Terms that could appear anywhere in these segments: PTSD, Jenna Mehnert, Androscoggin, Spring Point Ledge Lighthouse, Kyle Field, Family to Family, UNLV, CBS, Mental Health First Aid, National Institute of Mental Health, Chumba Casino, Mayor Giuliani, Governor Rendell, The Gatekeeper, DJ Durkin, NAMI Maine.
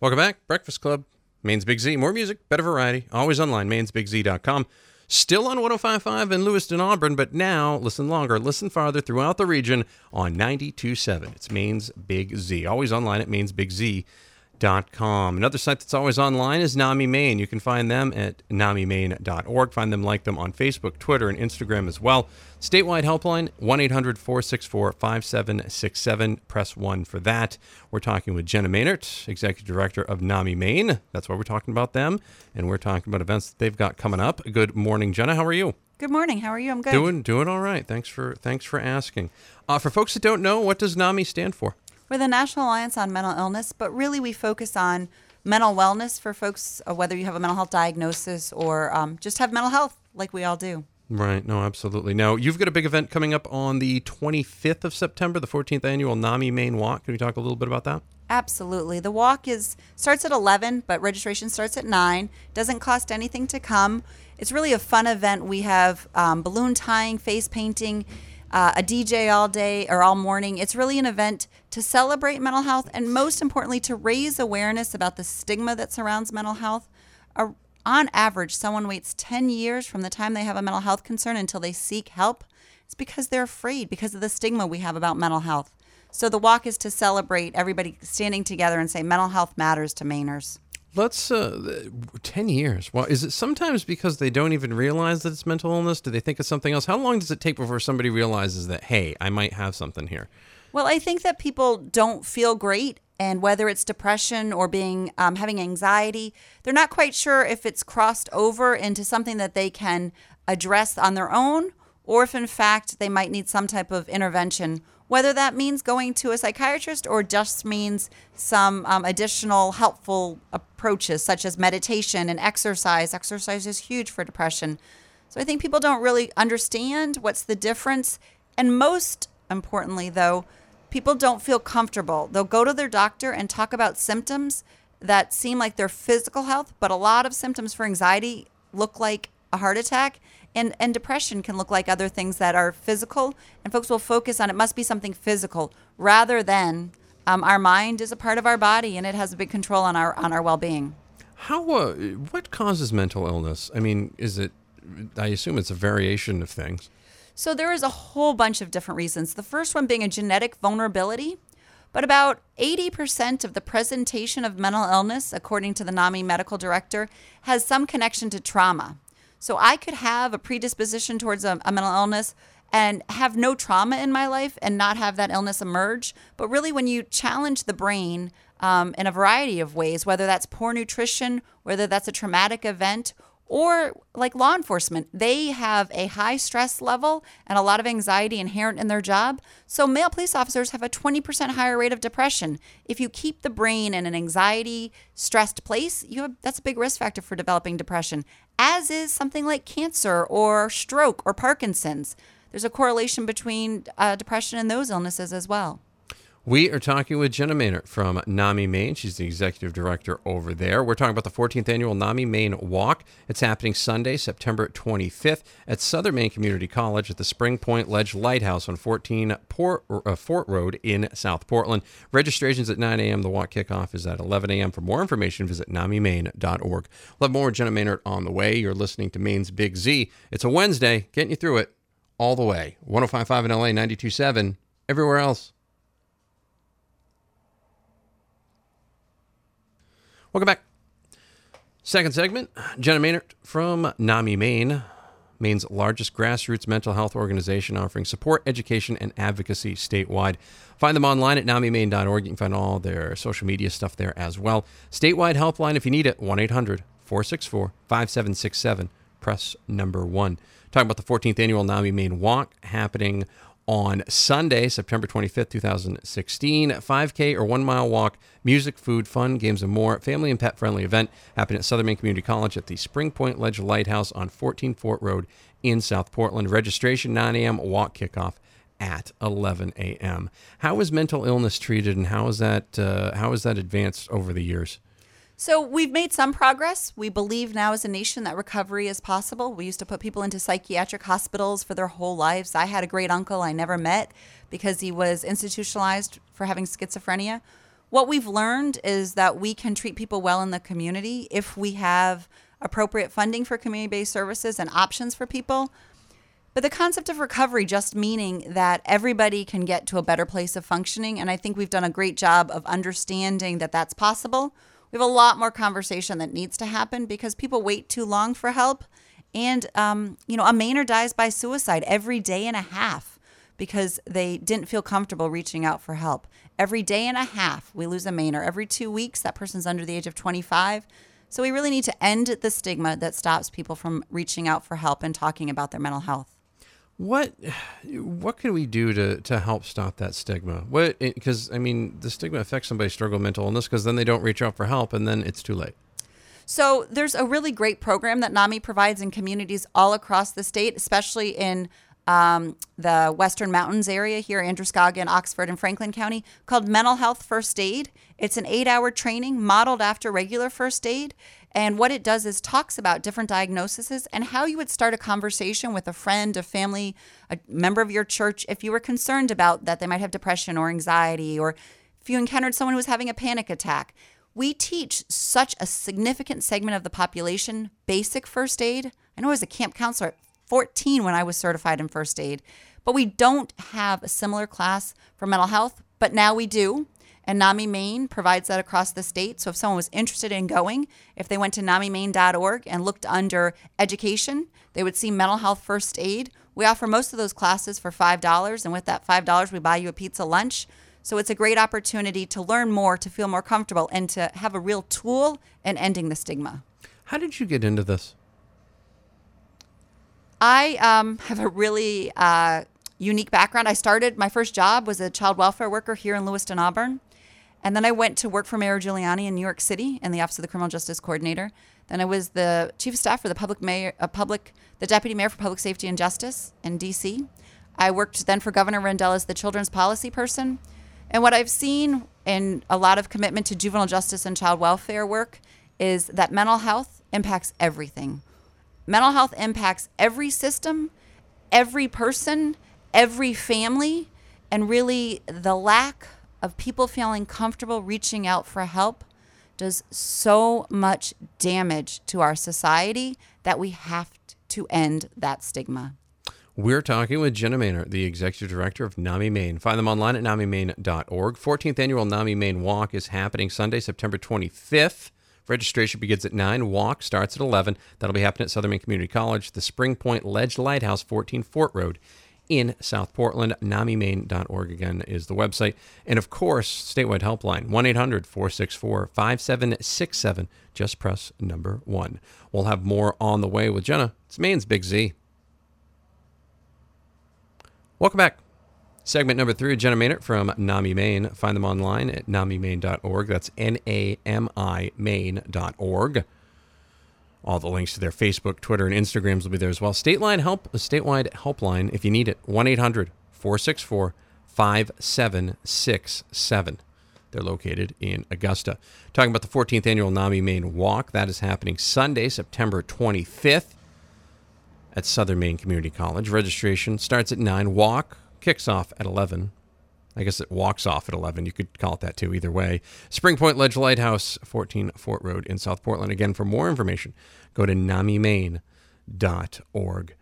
Welcome back. Breakfast Club. Maine's Big Z. More music, better variety. Always online. Maine'sBigZ.com. Still on 105.5 in Lewiston, Auburn, but now listen longer, listen farther throughout the region on 92.7. It's Maine's Big Z. Always online at Maine'sBigZ.com. Another site that's always online is NAMI Maine. You can find them at NAMIMaine.org. Find them, like them on Facebook, Twitter, and Instagram as well. Statewide helpline, 1-800-464-5767. Press 1 for that. We're talking with Jenna Mehnert, Executive Director of NAMI Maine. That's why we're talking about them, and we're talking about events that they've got coming up. Good morning, Jenna. How are you? Good morning. How are you? I'm good. Doing all right. Thanks for asking. For folks that don't know, what does NAMI stand for? We're the National Alliance on Mental Illness, but really we focus on mental wellness for folks, whether you have a mental health diagnosis or just have mental health like we all do. Right. No, absolutely. Now, you've got a big event coming up on the 25th of September, the 14th annual NAMI Maine Walk. Can we talk a little bit about that? Absolutely. The walk starts at 11, but registration starts at 9. Doesn't cost anything to come. It's really a fun event. We have balloon tying, face painting, a DJ all day or all morning. It's really an event to celebrate mental health and, most importantly, to raise awareness about the stigma that surrounds mental health. On average, someone waits 10 years from the time they have a mental health concern until they seek help. It's because they're afraid, because of the stigma we have about mental health. So the walk is to celebrate everybody standing together and say mental health matters to Mainers. Let's 10 years. Well, is it sometimes because they don't even realize that it's mental illness? Do they think it's something else? How long does it take before somebody realizes that, hey, I might have something here? Well, I think that people don't feel great, and whether it's depression or being having anxiety, they're not quite sure if it's crossed over into something that they can address on their own, or if in fact they might need some type of intervention. Whether that means going to a psychiatrist or just means some additional helpful approaches such as meditation and exercise. Exercise is huge for depression. So I think people don't really understand what's the difference. And most importantly, though, people don't feel comfortable. They'll go to their doctor and talk about symptoms that seem like their physical health, but a lot of symptoms for anxiety look like a heart attack. And depression can look like other things that are physical, and folks will focus on it must be something physical rather than our mind is a part of our body and it has a big control on our well-being. What causes mental illness? I mean, I assume it's a variation of things. So there is a whole bunch of different reasons. The first one being a genetic vulnerability, but about 80% of the presentation of mental illness, according to the NAMI medical director, has some connection to trauma. So I could have a predisposition towards a mental illness and have no trauma in my life and not have that illness emerge. But really, when you challenge the brain in a variety of ways, whether that's poor nutrition, whether that's a traumatic event, or like law enforcement, they have a high stress level and a lot of anxiety inherent in their job. So male police officers have a 20% higher rate of depression. If you keep the brain in an anxiety, stressed place, that's a big risk factor for developing depression, as is something like cancer or stroke or Parkinson's. There's a correlation between depression and those illnesses as well. We are talking with Jenna Mehnert from NAMI Maine. She's the Executive Director over there. We're talking about the 14th Annual NAMI Maine Walk. It's happening Sunday, September 25th at Southern Maine Community College at the Spring Point Ledge Lighthouse on Fort Road in South Portland. Registration's at 9 a.m. The walk kickoff is at 11 a.m. For more information, visit NAMIMaine.org. We'll have more Jenna Mehnert on the way. You're listening to Maine's Big Z. It's a Wednesday, getting you through it all the way. 105.5 in L.A., 92.7, everywhere else. Welcome back. Second segment, Jenna Mehnert from NAMI Maine, Maine's largest grassroots mental health organization offering support, education, and advocacy statewide. Find them online at NAMIMaine.org. You can find all their social media stuff there as well. Statewide helpline if you need it, 1-800-464-5767. Press number 1. Talking about the 14th Annual NAMI Maine Walk happening on Sunday, September 25th, 2016. 5K or 1 mile walk, music, food, fun, games, and more. Family and pet friendly event happening at Southern Maine Community College at the Spring Point Ledge Lighthouse on 14 Fort Road in South Portland. Registration 9 a.m. Walk kickoff at 11 a.m. How is mental illness treated, and how is that advanced over the years? So we've made some progress. We believe now as a nation that recovery is possible. We used to put people into psychiatric hospitals for their whole lives. I had a great uncle I never met because he was institutionalized for having schizophrenia. What we've learned is that we can treat people well in the community if we have appropriate funding for community-based services and options for people. But the concept of recovery just meaning that everybody can get to a better place of functioning, and I think we've done a great job of understanding that that's possible. We have a lot more conversation that needs to happen because people wait too long for help. And, a Mainer dies by suicide every day and a half because they didn't feel comfortable reaching out for help. Every day and a half, we lose a Mainer. Every 2 weeks, that person's under the age of 25. So we really need to end the stigma that stops people from reaching out for help and talking about their mental health. What can we do to help stop that stigma? Because the stigma affects somebody struggling with mental illness because then they don't reach out for help and then it's too late. So there's a really great program that NAMI provides in communities all across the state, especially in the Western Mountains area here, Androscoggin, Oxford, and Franklin County, called Mental Health First Aid. It's an 8-hour training modeled after regular first aid. And what it does is talks about different diagnoses and how you would start a conversation with a friend, a family, a member of your church if you were concerned about that they might have depression or anxiety, or if you encountered someone who was having a panic attack. We teach such a significant segment of the population basic first aid. I know I was a camp counselor at 14 when I was certified in first aid, but we don't have a similar class for mental health, but now we do. And NAMI Maine provides that across the state. So if someone was interested in going, if they went to NAMIMaine.org and looked under education, they would see mental health first aid. We offer most of those classes for $5. And with that $5, we buy you a pizza lunch. So it's a great opportunity to learn more, to feel more comfortable, and to have a real tool in ending the stigma. How did you get into this? I have a really unique background. I started, my first job was a child welfare worker here in Lewiston, Auburn. And then I went to work for Mayor Giuliani in New York City in the Office of the Criminal Justice Coordinator. Then I was the chief of staff for the deputy mayor for public safety and justice in D.C. I worked then for Governor Rendell as the children's policy person. And what I've seen in a lot of commitment to juvenile justice and child welfare work is that mental health impacts everything. Mental health impacts every system, every person, every family, and really the lack of people feeling comfortable reaching out for help does so much damage to our society that we have to end that stigma. We're talking with Jenna Mehnert, the executive director of NAMI Maine. Find them online at NAMIMaine.org. 14th annual NAMI Maine Walk is happening Sunday, September 25th. Registration begins at 9. Walk starts at 11. That'll be happening at Southern Maine Community College, the Spring Point Ledge Lighthouse, 14 Fort Road in South Portland. NAMIMaine.org again is the website. And of course, statewide helpline, 1-800-464-5767. Just press number 1. We'll have more on the way with Jenna. It's Maine's Big Z. Welcome back. Segment number 3, Jenna Mehnert from NAMI Maine. Find them online at NAMIMaine.org. That's N-A-M-I Maine.org. All the links to their Facebook, Twitter, and Instagrams will be there as well. Statewide helpline, if you need it, 1-800-464-5767. They're located in Augusta. Talking about the 14th annual NAMI Maine Walk. That is happening Sunday, September 25th at Southern Maine Community College. Registration starts at 9. Walk kicks off at 11. I guess it walks off at 11. You could call it that too, either way. Spring Point Ledge Lighthouse, 14 Fort Road in South Portland. Again, for more information, go to NAMIMaine.org.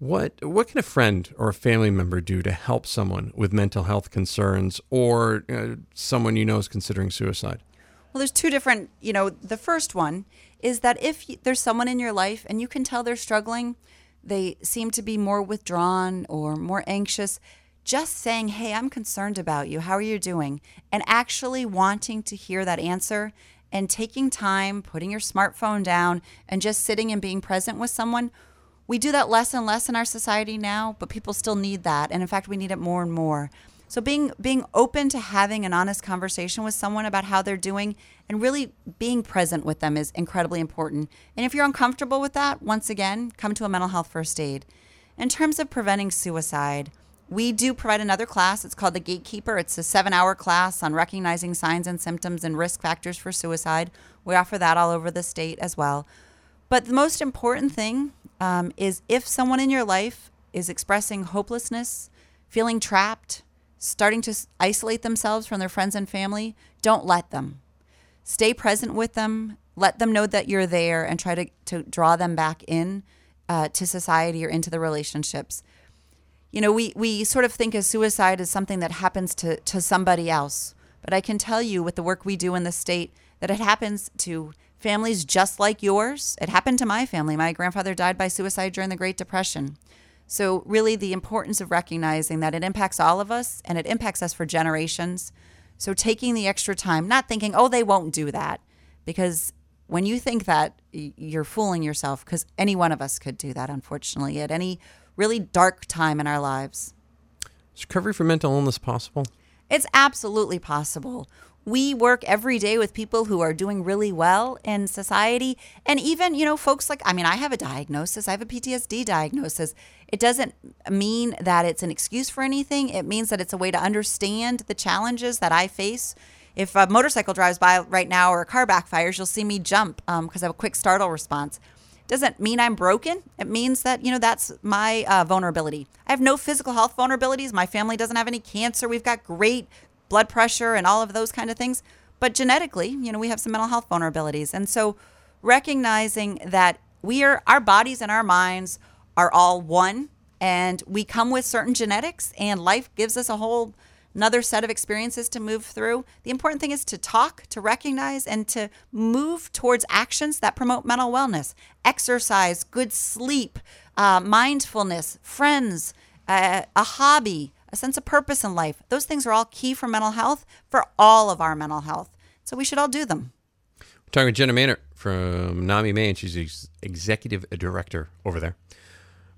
What can a friend or a family member do to help someone with mental health concerns or someone you know is considering suicide? Well, there's two different, the first one is that if there's someone in your life and you can tell they're struggling, they seem to be more withdrawn or more anxious, just saying, hey, I'm concerned about you. How are you doing? And actually wanting to hear that answer and taking time, putting your smartphone down and just sitting and being present with someone. We do that less and less in our society now, but people still need that. And in fact, we need it more and more. So being open to having an honest conversation with someone about how they're doing and really being present with them is incredibly important. And if you're uncomfortable with that, once again, come to a mental health first aid. In terms of preventing suicide, we do provide another class. It's called The Gatekeeper. It's a 7-hour class on recognizing signs and symptoms and risk factors for suicide. We offer that all over the state as well. But the most important thing is if someone in your life is expressing hopelessness, feeling trapped, starting to isolate themselves from their friends and family, don't let them. Stay present with them. Let them know that you're there and try to draw them back in to society or into the relationships. You know, we sort of think of suicide as something that happens to somebody else. But I can tell you with the work we do in the state that it happens to families just like yours. It happened to my family. My grandfather died by suicide during the Great Depression. So really the importance of recognizing that it impacts all of us and it impacts us for generations. So taking the extra time, not thinking, oh, they won't do that. Because when you think that, you're fooling yourself, because any one of us could do that, unfortunately, at any really dark time in our lives. Is recovery from mental illness possible? It's absolutely possible. We work every day with people who are doing really well in society. And even, you know, folks like, I mean, I have a diagnosis. I have a PTSD diagnosis. It doesn't mean that it's an excuse for anything. It means that it's a way to understand the challenges that I face. If a motorcycle drives by right now or a car backfires, you'll see me jump because I have a quick startle response. Doesn't mean I'm broken. It means that, you know, that's my vulnerability. I have no physical health vulnerabilities. My family doesn't have any cancer. We've got great blood pressure and all of those kind of things. But genetically, you know, we have some mental health vulnerabilities. And so recognizing that our bodies and our minds are all one, and we come with certain genetics, and life gives us a whole another set of experiences to move through. The important thing is to talk, to recognize, and to move towards actions that promote mental wellness, exercise, good sleep, mindfulness, friends, a hobby, a sense of purpose in life. Those things are all key for mental health, for all of our mental health. So we should all do them. We're talking with Jenna Mehnert from NAMI Maine. She's the executive director over there.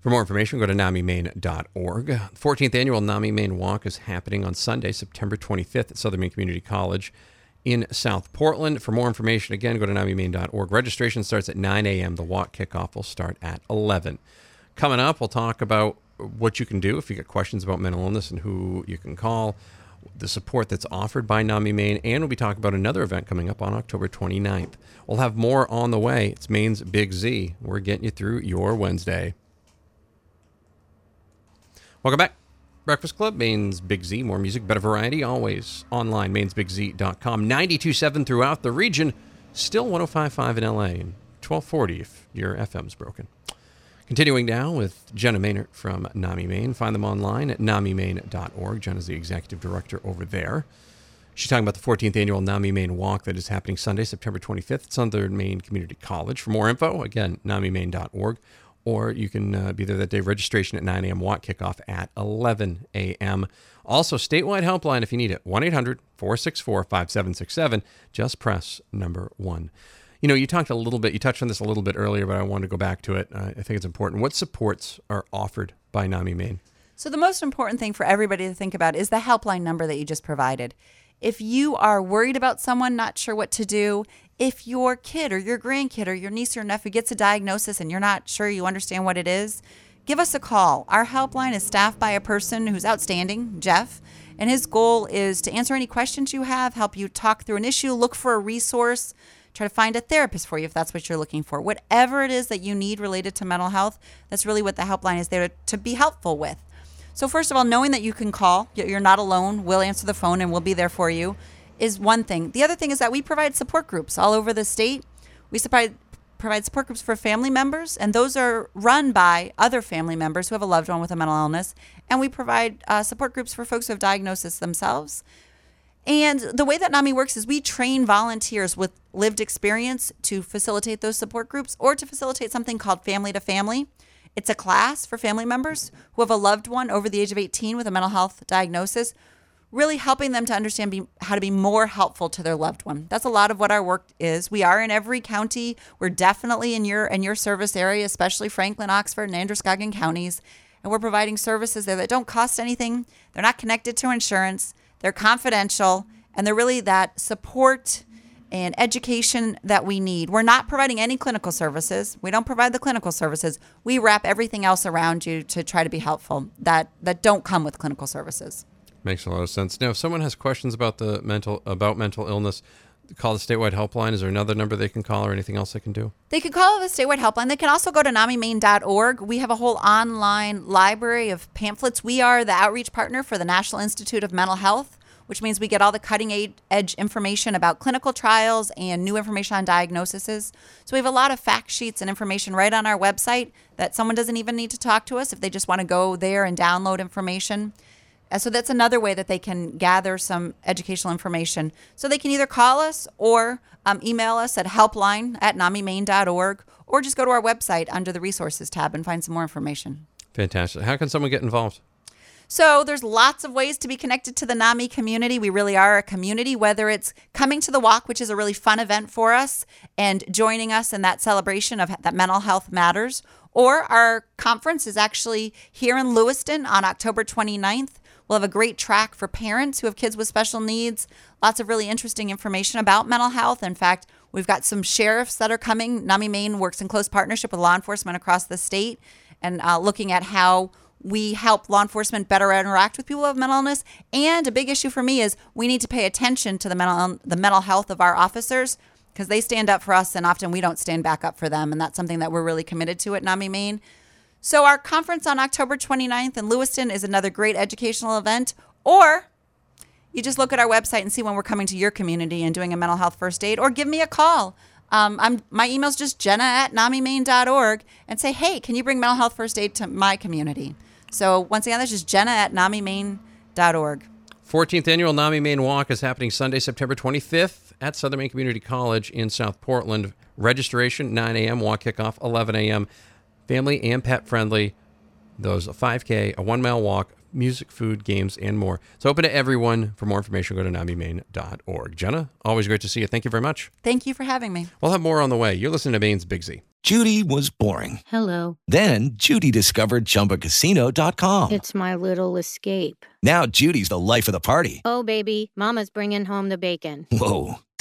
For more information, go to NAMIMaine.org. The 14th annual NAMI Maine Walk is happening on Sunday, September 25th at Southern Maine Community College in South Portland. For more information, again, go to NAMIMaine.org. Registration starts at 9 a.m. The walk kickoff will start at 11. Coming up, we'll talk about what you can do if you get questions about mental illness and who you can call, the support that's offered by NAMI Maine, and we'll be talking about another event coming up on October 29th. We'll have more on the way. It's Maine's Big Z. We're getting you through your Wednesday. Welcome back. Breakfast Club, Maine's Big Z. More music, better variety, always online, mainsbigz.com. 92.7 throughout the region, still 105.5 in L.A. and 1240 if your FM's broken. Continuing now with Jenna Mehnert from NAMI Maine. Find them online at NAMIMaine.org. Jenna's the executive director over there. She's talking about the 14th annual NAMI Maine Walk that is happening Sunday, September 25th at Southern Maine Community College. For more info, again, NAMIMaine.org. Or you can be there that day. Registration at 9 a.m. Walk kickoff at 11 a.m. Also, statewide helpline if you need it. 1-800-464-5767. Just press number 1. You know, you touched on this a little bit earlier, but I wanted to go back to it. I think it's important. What supports are offered by NAMI Maine? So the most important thing for everybody to think about is the helpline number that you just provided. If you are worried about someone, not sure what to do, if your kid or your grandkid or your niece or nephew gets a diagnosis and you're not sure you understand what it is, give us a call. Our helpline is staffed by a person who's outstanding, Jeff, and his goal is to answer any questions you have, help you talk through an issue, look for a resource, try to find a therapist for you if that's what you're looking for. Whatever it is that you need related to mental health, that's really what the helpline is there to be helpful with. So first of all, knowing that you can call, you're not alone, we'll answer the phone and we'll be there for you, is one thing. The other thing is that we provide support groups all over the state. We provide support groups for family members, and those are run by other family members who have a loved one with a mental illness. And we provide support groups for folks who have diagnosis themselves. And the way that NAMI works is we train volunteers with lived experience to facilitate those support groups or to facilitate something called Family to Family. It's a class for family members who have a loved one over the age of 18 with a mental health diagnosis. really helping them to understand how to be more helpful to their loved one. That's a lot of what our work is. We are in every county. We're definitely in your service area, especially Franklin, Oxford, and Androscoggin counties. And we're providing services there that don't cost anything. They're not connected to insurance. They're confidential. And they're really that support and education that we need. We're not providing any clinical services. We don't provide the clinical services. We wrap everything else around you to try to be helpful that don't come with clinical services. Makes a lot of sense. Now, if someone has questions about mental illness, call the statewide helpline. Is there another number they can call or anything else they can do? They can call the statewide helpline. They can also go to NAMIMaine.org. We have a whole online library of pamphlets. We are the outreach partner for the National Institute of Mental Health, which means we get all the cutting-edge information about clinical trials and new information on diagnoses. So we have a lot of fact sheets and information right on our website that someone doesn't even need to talk to us if they just want to go there and download information. So that's another way that they can gather some educational information. So they can either call us or email us at helpline@namimaine.org, or just go to our website under the resources tab and find some more information. Fantastic. How can someone get involved? So there's lots of ways to be connected to the NAMI community. We really are a community, whether it's coming to the walk, which is a really fun event for us, and joining us in that celebration of that mental health matters, or our conference is actually here in Lewiston on October 29th. We'll have a great track for parents who have kids with special needs, lots of really interesting information about mental health. In fact, we've got some sheriffs that are coming. NAMI Maine works in close partnership with law enforcement across the state and looking at how we help law enforcement better interact with people who have mental illness. And a big issue for me is we need to pay attention to the mental health of our officers, because they stand up for us and often we don't stand back up for them. And that's something that we're really committed to at NAMI Maine. So our conference on October 29th in Lewiston is another great educational event. Or you just look at our website and see when we're coming to your community and doing a mental health first aid, or give me a call. My email's just jenna@namimaine.org, and say, hey, can you bring mental health first aid to my community? So once again, that's just jenna@namimaine.org. 14th Annual NAMI Maine Walk is happening Sunday, September 25th at Southern Maine Community College in South Portland. Registration, 9 a.m., walk kickoff, 11 a.m. Family and pet friendly. Those a 5K, a 1-mile walk, music, food, games, and more. It's open to everyone. For more information, go to NAMIMaine.org. Jenna, always great to see you. Thank you very much. Thank you for having me. We'll have more on the way. You're listening to Maine's Big Z. Judy was boring. Hello. Then Judy discovered Chumbacasino.com. It's my little escape. Now Judy's the life of the party. Oh, baby, mama's bringing home the bacon. Whoa,